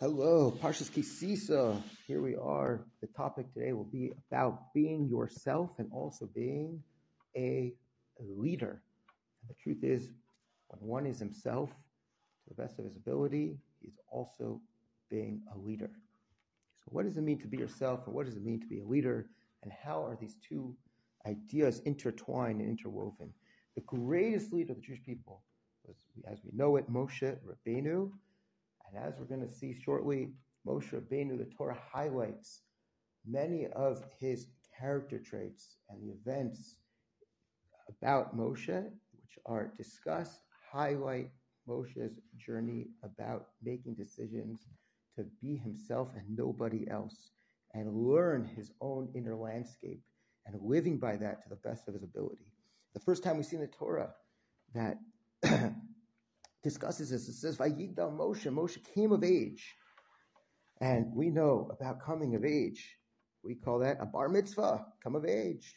Hello, Parshas Ki Sisa. Here we are. The topic today will be about being yourself and also being a leader. And the truth is, when one is himself, to the best of his ability, he's also being a leader. So what does it mean to be yourself and what does it mean to be a leader? And how are these two ideas intertwined and interwoven? The greatest leader of the Jewish people was, as we know it, Moshe Rabbeinu. And as we're going to see shortly, Moshe Rabbeinu, the Torah highlights many of his character traits and the events about Moshe, which are discussed, highlight Moshe's journey about making decisions to be himself and nobody else, and learn his own inner landscape, and living by that to the best of his ability. The first time we see in the Torah that discusses this. It says, Vayigdal Moshe. Moshe came of age. And we know about coming of age. We call that a bar mitzvah, come of age,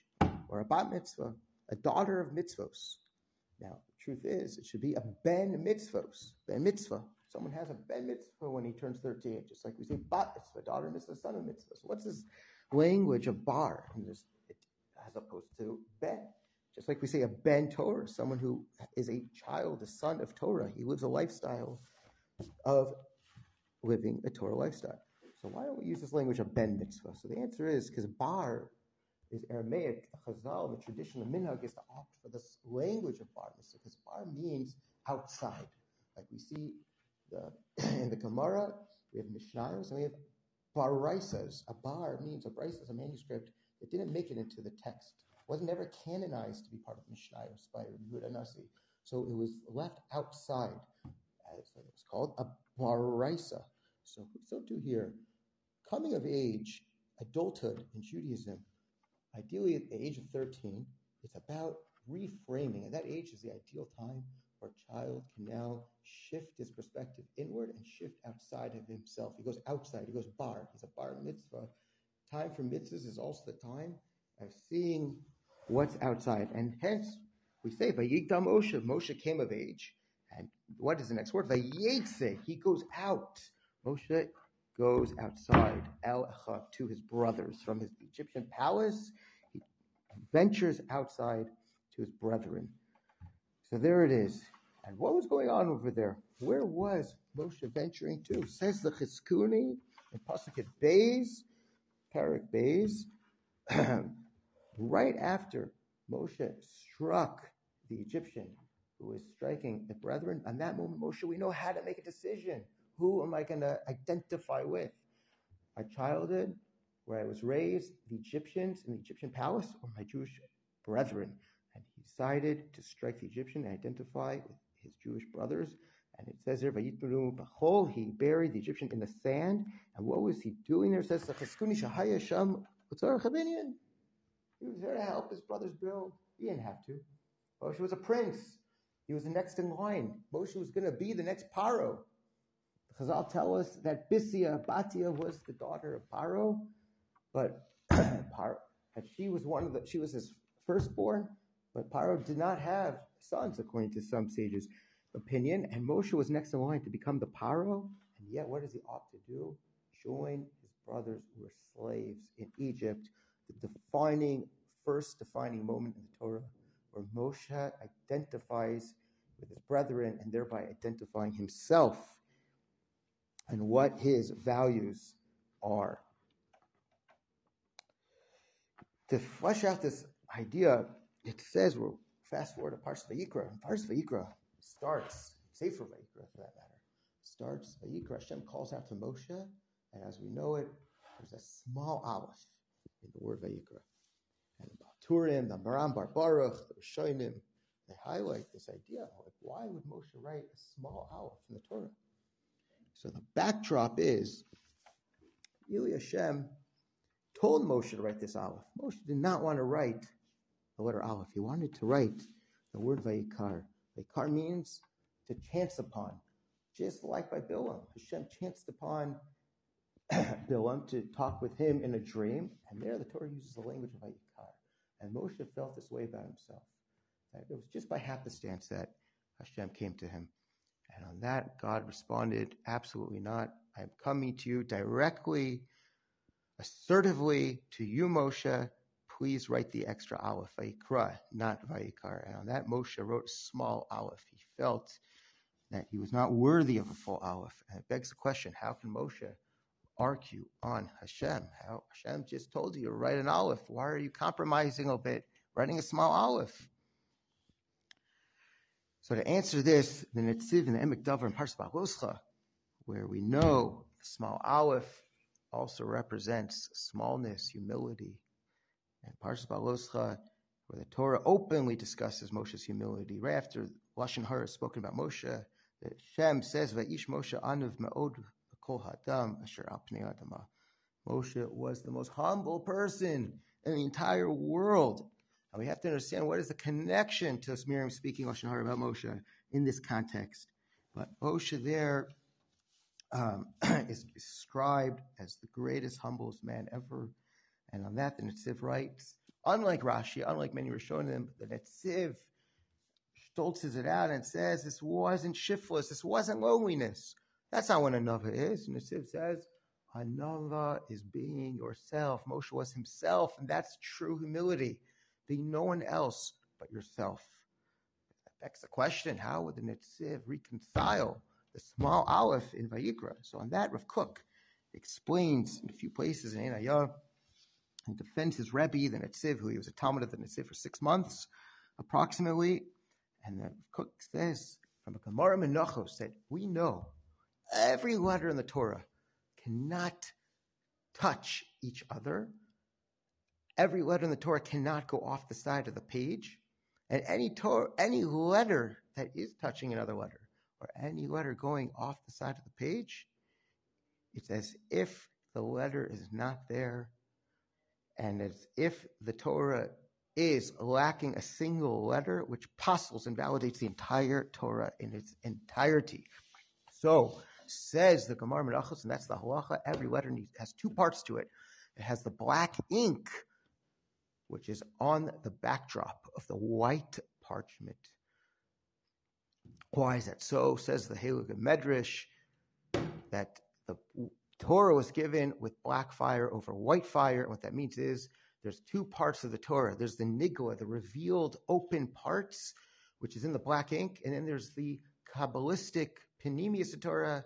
or a bat mitzvah, a daughter of mitzvos. Now, the truth is, it should be a ben mitzvah. Someone has a ben mitzvah when he turns 13, just like we say bat mitzvah, daughter of mitzvah, son of mitzvah. So what's this language of bar, as opposed to ben? Just like we say a Ben Torah, someone who is a child, a son of Torah. He lives a lifestyle of living a Torah lifestyle. So why don't we use this language of ben mitzvah? So the answer is because bar is Aramaic. Chazal, the tradition of minhag, is to opt for this language of bar mitzvah because bar means outside. Like we see in the Gemara, we have Mishnahs and we have Baraisas. A bar means, a Baraisa is a manuscript that didn't make it into the text. Wasn't ever canonized to be part of Mishnah or by Judah Nasi. So it was left outside, as it was called, a Baraisa. So too here, coming of age, adulthood in Judaism, ideally at the age of 13, it's about reframing. And that age is the ideal time where a child can now shift his perspective inward and shift outside of himself. He goes outside. He goes bar. He's a bar mitzvah. Time for mitzvahs is also the time of seeing what's outside. And hence, we say, Vayigdal Moshe. Moshe came of age. And what is the next word? Vayetze. He goes out. Moshe goes outside. El Echad, to his brothers. From his Egyptian palace, he ventures outside to his brethren. So there it is. And what was going on over there? Where was Moshe venturing to? Says the Chizkuni in Pasuket Bays, Pasuket Bays, right after Moshe struck the Egyptian who was striking the brethren, on that moment, Moshe, we know how to make a decision. Who am I going to identify with? My childhood, where I was raised, the Egyptians in the Egyptian palace, or my Jewish brethren? And he decided to strike the Egyptian and identify with his Jewish brothers. And it says here, he buried the Egyptian in the sand. And what was he doing there? It says, he was there to help his brothers build. He didn't have to. Moshe was a prince. He was the next in line. Moshe was going to be the next Paro. The chazal tell us that Batia was the daughter of Paro, but she was his firstborn. But Paro did not have sons, according to some sages' opinion, and Moshe was next in line to become the Paro. And yet, what does he opt to do? Join his brothers who were slaves in Egypt. The defining moment in the Torah where Moshe identifies with his brethren and thereby identifying himself and what his values are. To flesh out this idea, it says, we'll fast forward to Parshas Vayikra. And Parshas Vayikra starts, Sefer Vayikra for that matter, starts Vayikra. Hashem calls out to Moshe, and as we know it, there's a small aleph in the word Vayikra. And the Turim, the Amram, Baruch, the Rishonim, they highlight this idea. Like, why would Moshe write a small aleph in the Torah? So the backdrop is, really Hashem told Moshe to write this aleph. Moshe did not want to write the letter aleph. He wanted to write the word Vayikar. Vayikar means to chance upon. Just like by Bilam, Hashem chanced upon Bilam to talk with him in a dream, and there the Torah uses the language of Vayikar. And Moshe felt this way about himself. It was just by happenstance that Hashem came to him. And on that, God responded, absolutely not. I am coming to you directly, assertively to you, Moshe. Please write the extra aleph, Vayikra, not Vayikar. And on that, Moshe wrote a small aleph. He felt that he was not worthy of a full aleph. And it begs the question, how can Moshe argue on Hashem? How Hashem just told you to write an aleph. Why are you compromising a bit, writing a small aleph? So to answer this, the netziv and the emek davar in Parshas Baluscha, where we know the small aleph also represents smallness, humility. And Parshas Baluscha, where the Torah openly discusses Moshe's humility. Right after Lashon Hara is spoken about Moshe, that Hashem says, Vayish Moshe anuv me'od kol ha'adam asher al pnei ha'adama. Moshe was the most humble person in the entire world. And we have to understand what is the connection to Miriam speaking Lashon Hara about Moshe in this context. But Moshe there is described as the greatest, humblest man ever. And on that, the Netziv writes, unlike Rashi, unlike many Rishonim, the Netziv stolzes it out and says, this wasn't shiftless, this wasn't loneliness. That's not what anava is. And Netziv says, anava is being yourself. Moshe was himself, and that's true humility. Being no one else but yourself. That begs the question, how would the Netziv reconcile the small aleph in Vayikra? So on that, Rav Kook explains in a few places in Einayah, and defends his Rebbe, the Netziv, who he was a Talmud of the Netziv for 6 months, approximately. And the Cook says, from a Gemara Menachos, that we know every letter in the Torah cannot touch each other. Every letter in the Torah cannot go off the side of the page. And any letter that is touching another letter, or any letter going off the side of the page, it's as if the letter is not there. And as if the Torah is lacking a single letter, which postles and validates the entire Torah in its entirety. So, says the Gemara Menachos, and that's the halacha, every letter has two parts to it. It has the black ink, which is on the backdrop of the white parchment. Why is that so? Says the Halakha Medrash, that the Torah was given with black fire over white fire. And what that means is there's two parts of the Torah. There's the nigla, the revealed open parts, which is in the black ink. And then there's the Kabbalistic Panemius Torah,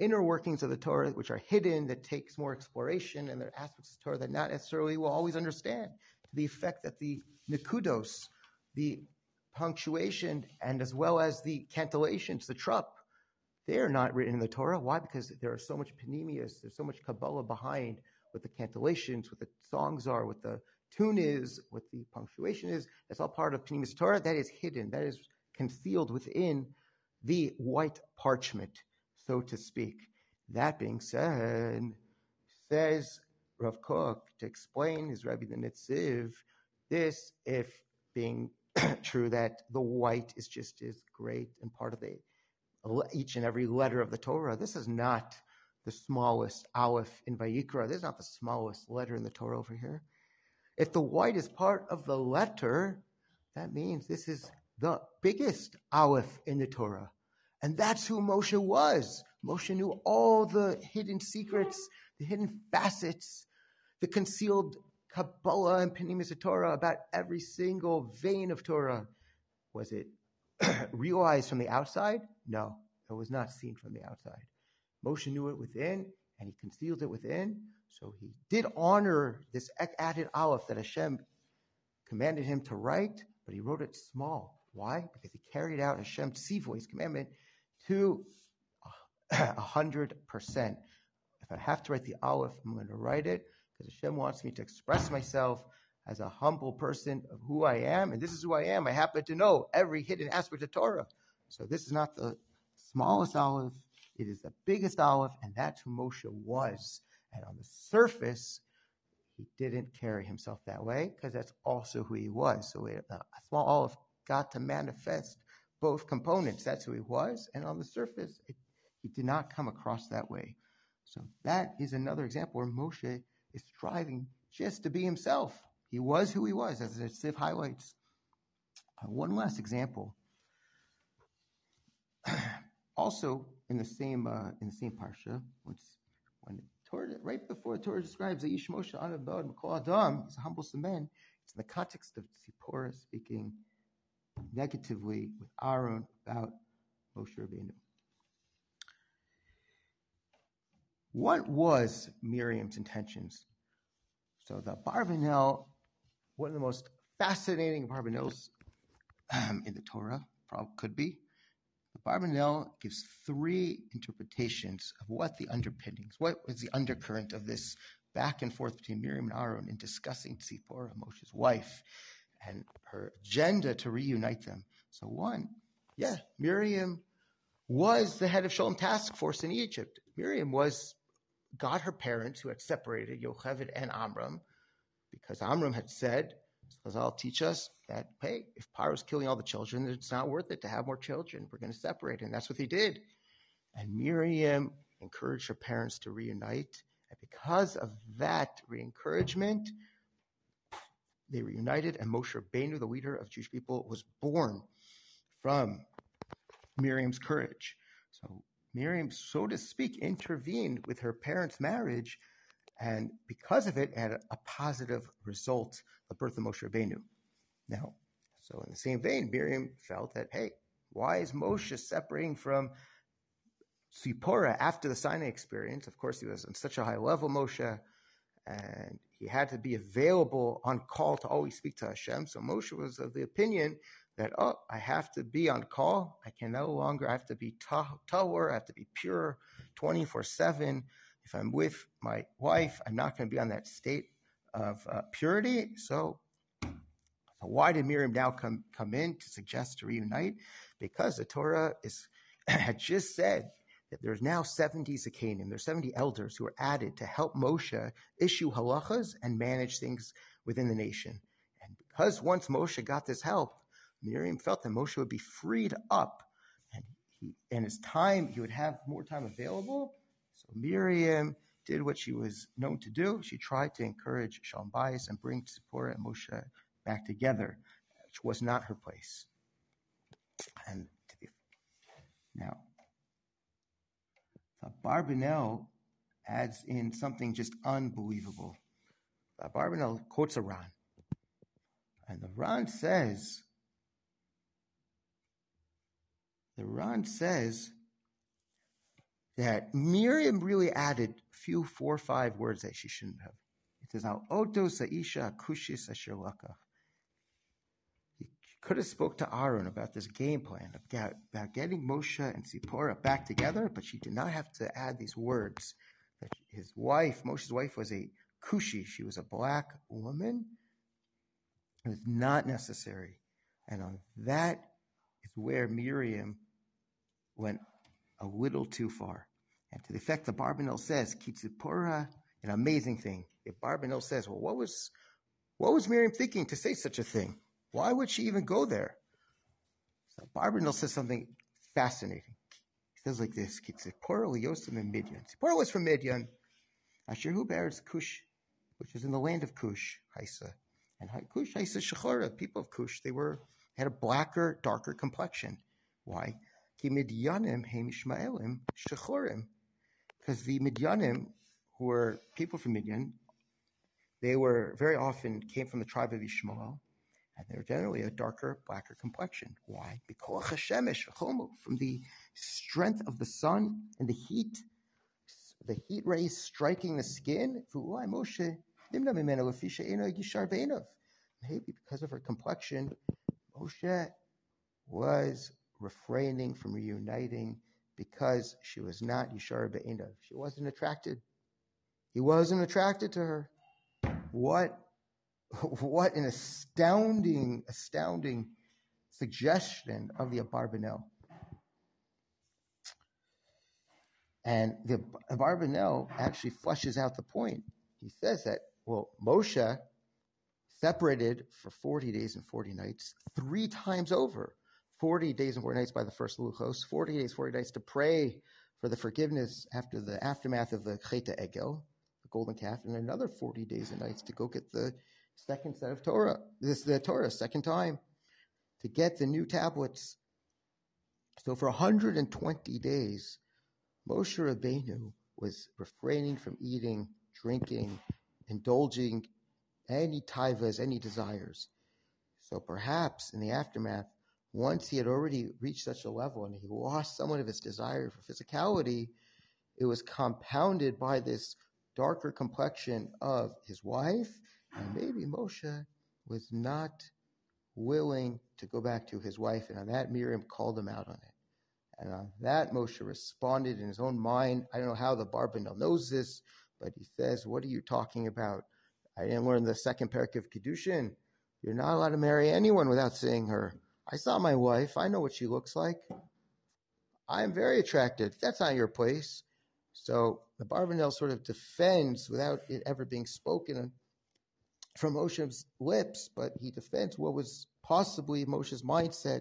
inner workings of the Torah, which are hidden, that takes more exploration. And there are aspects of the Torah that not necessarily will always understand, to the effect that the nikudos, the punctuation, and as well as the cantillations, the trup, they're not written in the Torah. Why? Because there are so much panemius, there's so much Kabbalah behind what the cantillations, what the songs are, what the tune is, what the punctuation is. That's all part of Panemius Torah. That is hidden. That is concealed within the white parchment, so to speak. That being said, says Rav Kook to explain his Rebbe the Netziv, this if being true that the white is just as great and part of the each and every letter of the Torah. This is not the smallest aleph in Vayikra. This is not the smallest letter in the Torah over here. If the white is part of the letter, that means this is the biggest aleph in the Torah. And that's who Moshe was. Moshe knew all the hidden secrets, the hidden facets, the concealed Kabbalah and Panemius Torah about every single vein of Torah. Was it realized from the outside? No, it was not seen from the outside. Moshe knew it within, and he concealed it within. So he did honor this added aleph that Hashem commanded him to write, but he wrote it small. Why? Because he carried out Hashem's Tzivoy's commandment to 100%. If I have to write the aleph, I'm going to write it because Hashem wants me to express myself as a humble person of who I am, and this is who I am. I happen to know every hidden aspect of Torah. So this is not the smallest aleph. It is the biggest aleph, and that's who Moshe was. And on the surface, he didn't carry himself that way because that's also who he was. So a small aleph got to manifest both components. That's who he was, and on the surface, he did not come across that way. So that is another example where Moshe is striving just to be himself. He was who he was, as the Netziv highlights. One last example. Also, in the same parsha, right before the Torah describes Aish Moshe Anav Ba'od Mikol Adam, he's a humble man. It's in the context of Tzipporah speaking negatively with Aaron about Moshe Rabbeinu. What was Miriam's intentions? So the Barbanel, one of the most fascinating Barbanels in the Torah, probably could be. The Barbanel gives three interpretations of what was the undercurrent of this back and forth between Miriam and Aaron in discussing Tzipporah, Moshe's wife, and her agenda to reunite them. So one, Miriam was the head of Shalom Task Force in Egypt. Miriam got her parents who had separated, Yocheved and Amram, because Amram had said, chazal teach us that, hey, if Paro is killing all the children, it's not worth it to have more children. We're going to separate. And that's what they did. And Miriam encouraged her parents to reunite. And because of that re-encouragement, they reunited. And Moshe Rabbeinu, the leader of Jewish people, was born from Miriam's courage. So Miriam, so to speak, intervened with her parents' marriage, and because of it, had a positive result, the birth of Moshe Rabbeinu. Now, so in the same vein, Miriam felt that, hey, why is Moshe separating from Tzipporah after the Sinai experience? Of course, he was on such a high level, Moshe, and he had to be available on call to always speak to Hashem. So Moshe was of the opinion that, I have to be on call. I have to be tahor. I have to be pure 24/7. If I'm with my wife, I'm not going to be on that state of purity. So why did Miriam now come in to suggest to reunite? Because the Torah had just said that there's now 70 zakenim. There's 70 elders who are added to help Moshe issue halachas and manage things within the nation. And because once Moshe got this help, Miriam felt that Moshe would be freed up, and he would have more time available. So Miriam did what she was known to do. She tried to encourage Shalom Bayis and bring Tzipporah and Moshe back together, which was not her place. And now, the Barbanel adds in something just unbelievable. The Barbanel quotes a Ran, and the Ran says. The Ran says that Miriam really added 4 or 5 words that she shouldn't have. It says, "Al oto sa'isha akushis asher lakach." He could have spoke to Aaron about this game plan, about getting Moshe and Tzipporah back together, but she did not have to add these words. That his wife, Moshe's wife, was a kushi. She was a black woman. It was not necessary. And on that is where Miriam went a little too far. And to the effect, the Barbanel says, Ki Tzipporah, an amazing thing. The Barbanel says, well, what was Miriam thinking to say such a thing? Why would she even go there? So Barbanel says something fascinating. He says like this, Ki Tzipporah liyosim in Midian. Tzipporah was from Midian. Asherhu be'eretz Kush, which is in the land of Kush, Haisa. And Kush, Haisa Shechorah, people of Kush, they had a blacker, darker complexion. Why? Because the Midyanim, who were people from Midyan, they were very often came from the tribe of Yishmael, and they were generally a darker, blacker complexion. Why? From the strength of the sun and the heat rays striking the skin. Maybe because of her complexion, Moshe was refraining from reuniting because she was not Yishar Be'inav. She wasn't attracted. He wasn't attracted to her. What an astounding, astounding suggestion of the Barbanel. And the Barbanel actually fleshes out the point. He says that, Moshe separated for 40 days and 40 nights 3 times over. 40 days and 40 nights by the first Luchos, 40 days, 40 nights to pray for the forgiveness after the aftermath of the Cheta Egel, the golden calf, and another 40 days and nights to go get the second set of Torah, the Torah, second time, to get the new tablets. So for 120 days, Moshe Rabbeinu was refraining from eating, drinking, indulging any taivas, any desires. So perhaps in the aftermath, once he had already reached such a level and he lost somewhat of his desire for physicality, it was compounded by this darker complexion of his wife, and maybe Moshe was not willing to go back to his wife, and on that Miriam called him out on it. And on that Moshe responded in his own mind. I don't know how the Barbanel knows this, but he says, what are you talking about? I didn't learn the second parak of Kiddushin. You're not allowed to marry anyone without seeing her. I saw my wife. I know what she looks like. I'm very attracted. That's not your place. So the Barbanel sort of defends without it ever being spoken from Moshe's lips, but he defends what was possibly Moshe's mindset,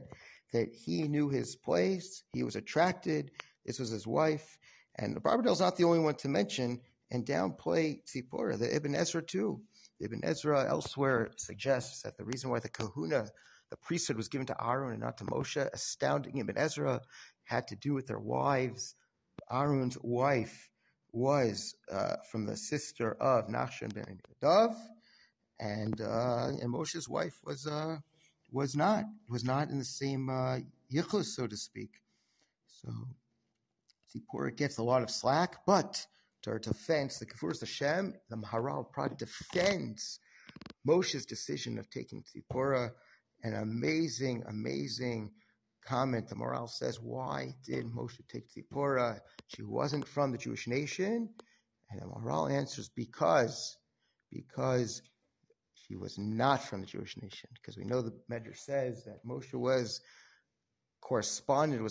that he knew his place, he was attracted, this was his wife, and the Barbanel's not the only one to mention and downplay Tzipporah, the Ibn Ezra too. Ibn Ezra elsewhere suggests that the reason why the kahuna, the priesthood, was given to Aaron and not to Moshe, astounding Ibn Ezra, had to do with their wives. Aaron's wife was from the sister of Nachshon ben Aminadav, and Moshe's wife was not in the same yichus, so to speak. So Tzipporah gets a lot of slack, but to her defense, the Kefurus Hashem, the Maharal Prague defends Moshe's decision of taking Tzipporah. An amazing, amazing comment. The Maharal says, why did Moshe take Tzipporah? She wasn't from the Jewish nation. And the Maharal answers, because he was not from the Jewish nation, because we know the Medrash says that Moshe was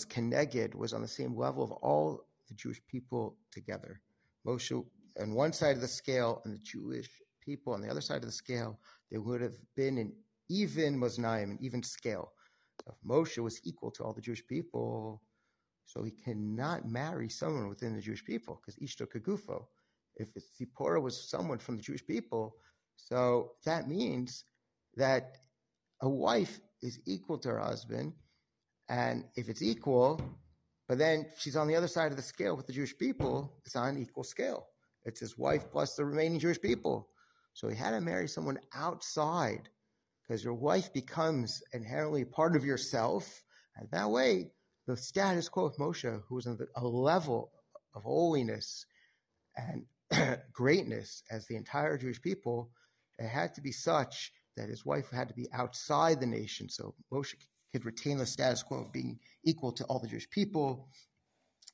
connected, was on the same level of all the Jewish people together. Moshe on one side of the scale and the Jewish people on the other side of the scale, they would have been an even Mosnaim, an even scale. So if Moshe was equal to all the Jewish people, so he cannot marry someone within the Jewish people, because Ishto Kagufo. If Tzipporah was someone from the Jewish people, so that means that a wife is equal to her husband, and if it's equal, but then she's on the other side of the scale with the Jewish people, it's on an equal scale. It's his wife plus the remaining Jewish people. So he had to marry someone outside, because your wife becomes inherently part of yourself, and that way, the status quo of Moshe, who was on a level of holiness and greatness as the entire Jewish people, it had to be such that his wife had to be outside the nation, so Moshe could retain the status quo of being equal to all the Jewish people.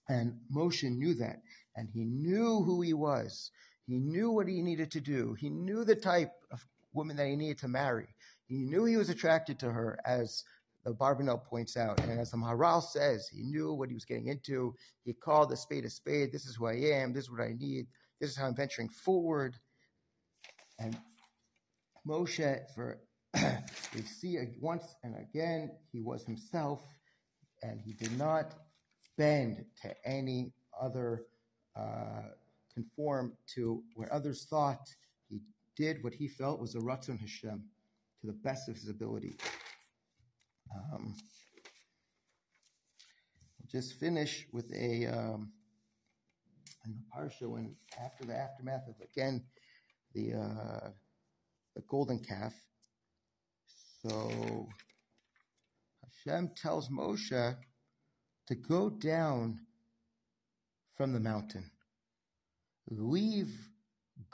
And Moshe knew that, and he knew who he was. He knew what he needed to do. He knew the type of woman that he needed to marry. He knew he was attracted to her, as the Barbanel points out, and as the Maharal says, he knew what he was getting into. He called a spade a spade. This is who I am. This is what I need. This is how I'm venturing forward. And Moshe, we see once and again, he was himself, and he did not bend to any other, conform to what others thought. He did what he felt was a Ratzon Hashem, to the best of his ability. I'll just finish with in the Parsha, when after the aftermath of, again, the golden calf. So Hashem tells Moshe to go down from the mountain.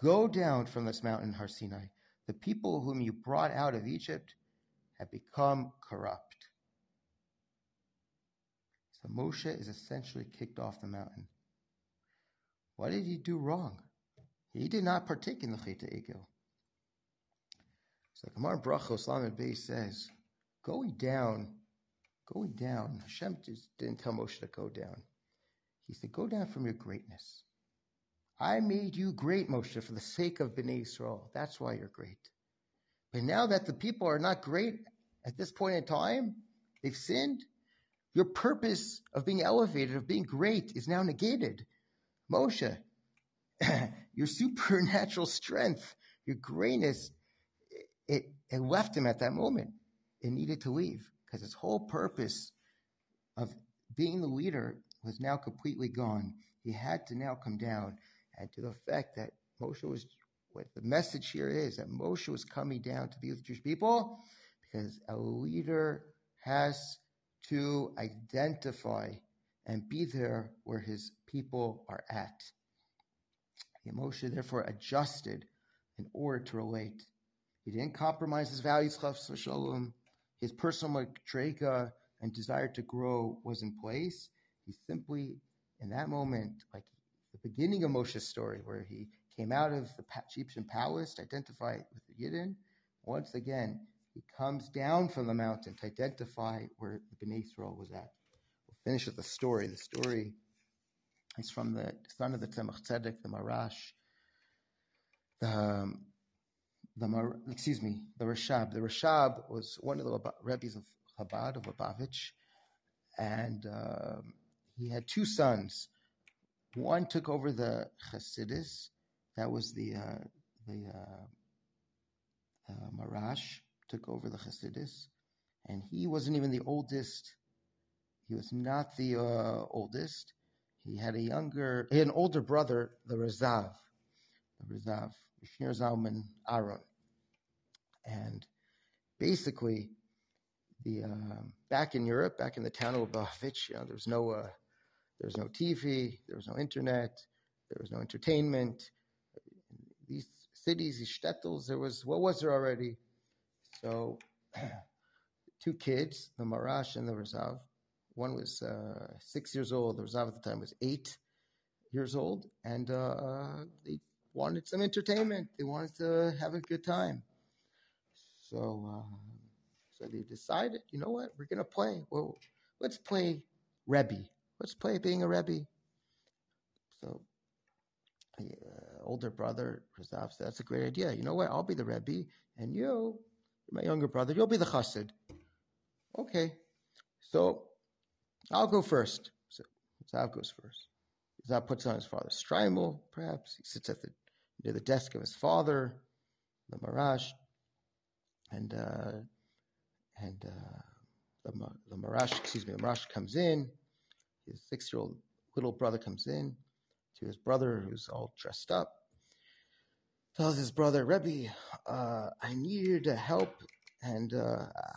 Go down from this mountain, Har Sinai. The people whom you brought out of Egypt have become corrupt. So Moshe is essentially kicked off the mountain. What did he do wrong? He did not partake in the Chet HaEgel. So the Gemara Brachos Lamed Beis says, going down. Hashem just didn't tell Moshe to go down. He said, go down from your greatness. I made you great, Moshe, for the sake of Bnei Yisrael. That's why you're great. But now that the people are not great at this point in time, they've sinned, your purpose of being elevated, of being great, is now negated. Moshe, your supernatural strength, your greatness, it left him at that moment. It needed to leave, because his whole purpose of being the leader was now completely gone. He had to now come down, and to the fact that Moshe was, what the message here is, that Moshe was coming down to be with the Jewish people because a leader has to identify and be there where his people are at. And Moshe therefore adjusted in order to relate. He didn't compromise his values, his personal madrega and desire to grow was in place. He simply, in that moment, like the beginning of Moshe's story, where he came out of the Egyptian palace to identify with the Yidden, once again, he comes down from the mountain to identify where the Bnei Israel was at. We'll finish with the story. The story is from the son of the Tzemach Tzedek, the Marash, the Rashab. The Rashab was one of the Rebbe's of Chabad, of Lubavitch, and he had two sons. One took over the Chassidus, that was the Marash, took over the Chassidus, and he wasn't even the oldest. He was not the oldest. He had an older brother, the Rezav. The Rezav, Shneur Zalman Aaron. And basically, back in Europe, back in the town of Lubavitch, there was no TV, there was no internet, there was no entertainment. These cities, these shtetls, what was there already? So, two kids, the Marash and the Rezav. One was 6 years old. The Rezav at the time was 8 years old, and they wanted some entertainment. They wanted to have a good time. So they decided, you know what? We're going to play. Well, let's play Rebbe. Let's play being a Rebbe. So the older brother, Rezav, said, that's a great idea. You know what? I'll be the Rebbe, and you, my younger brother, you'll be the chassid. Okay. So I'll go first. So Rezav goes first. Rezav puts on his father's strimal, perhaps. He sits at near the desk of his father, the Marash, and the Marash comes in. His 6-year-old little brother comes in to his brother, who's all dressed up. Tells his brother, Rebbe, I needed help, and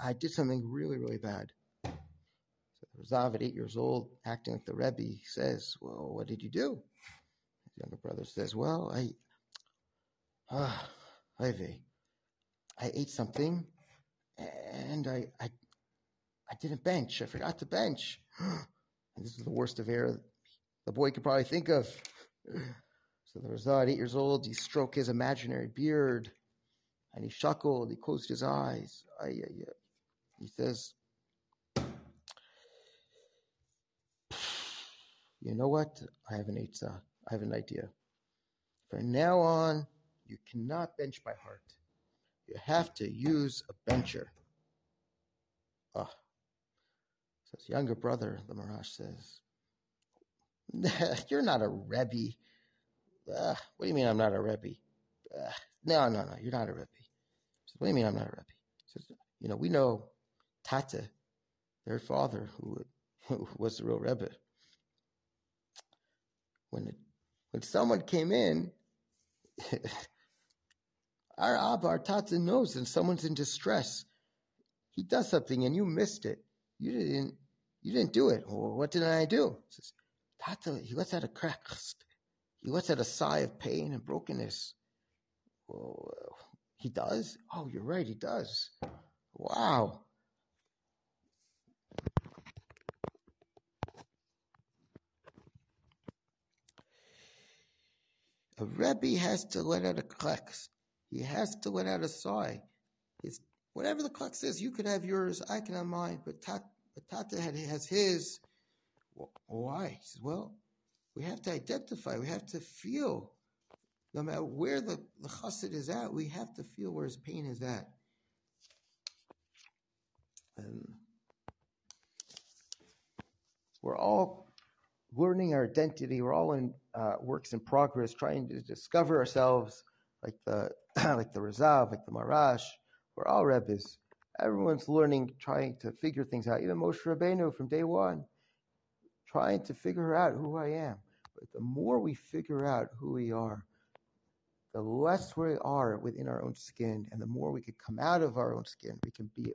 I did something really, really bad. So Rezav, at 8 years old, acting like the Rebbe, says, well, what did you do? His younger brother says, well, I ate something, and I didn't bench. I forgot to bench. And this is the worst of error the boy could probably think of. So the Rezav, at 8 years old, he stroked his imaginary beard, and he chuckled. He closed his eyes. He says, you know what? I have an idea. From now on, you cannot bench by heart. You have to use a bencher. So his younger brother, the Marash, says, you're not a Rebbe. What do you mean I'm not a Rebbe? No, you're not a Rebbe. He says, what do you mean I'm not a Rebbe? He says, we know Tata, their father, who was the real Rebbe. When someone came in, our Abba, our Tata knows that someone's in distress. He does something and you missed it. You didn't do it. Well, what did I do? He says, Tata, he lets out a crack. He lets out a sigh of pain and brokenness. Well, he does? Oh, you're right, he does. Wow. A Rebbe has to let out a kleks. He has to let out a sigh. Whatever the kleks is, you could have yours, I can have mine, but Tata has his. Why? He says, well, we have to identify. We have to feel. No matter where the chassid is at, we have to feel where his pain is at. And we're all learning our identity. We're all in works in progress, trying to discover ourselves like the Rezav, like the Marash. We're all Rebbes. Everyone's learning, trying to figure things out. Even Moshe Rabbeinu from day one. trying to figure out who I am. But the more we figure out who we are, the less we are within our own skin, and the more we can come out of our own skin, we can be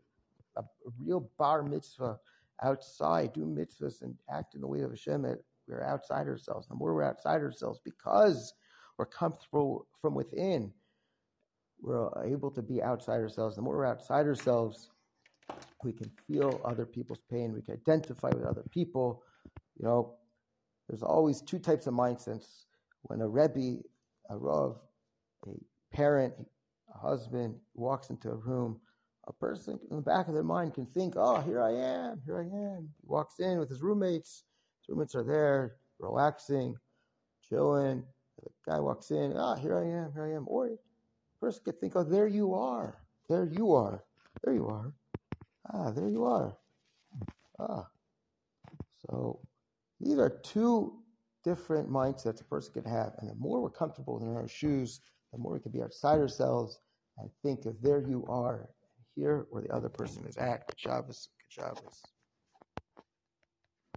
a real bar mitzvah outside, do mitzvahs and act in the way of Hashem that we're outside ourselves. The more we're outside ourselves, because we're comfortable from within, we're able to be outside ourselves. The more we're outside ourselves, we can feel other people's pain. We can identify with other people. You know, there's always two types of mindsets. When a Rebbe, a Rav, a parent, a husband walks into a room, a person in the back of their mind can think, oh, here I am, here I am. He walks in with his roommates. His roommates are there, relaxing, chilling. The guy walks in, ah, oh, here I am, here I am. Or the person could think, oh, there you are, there you are, there you are. Ah, there you are. Ah. So these are two different mindsets a person could have. And the more we're comfortable in our own shoes, the more we can be outside ourselves and think of there you are, here where the other person is at. Good Shabbos, good Shabbos.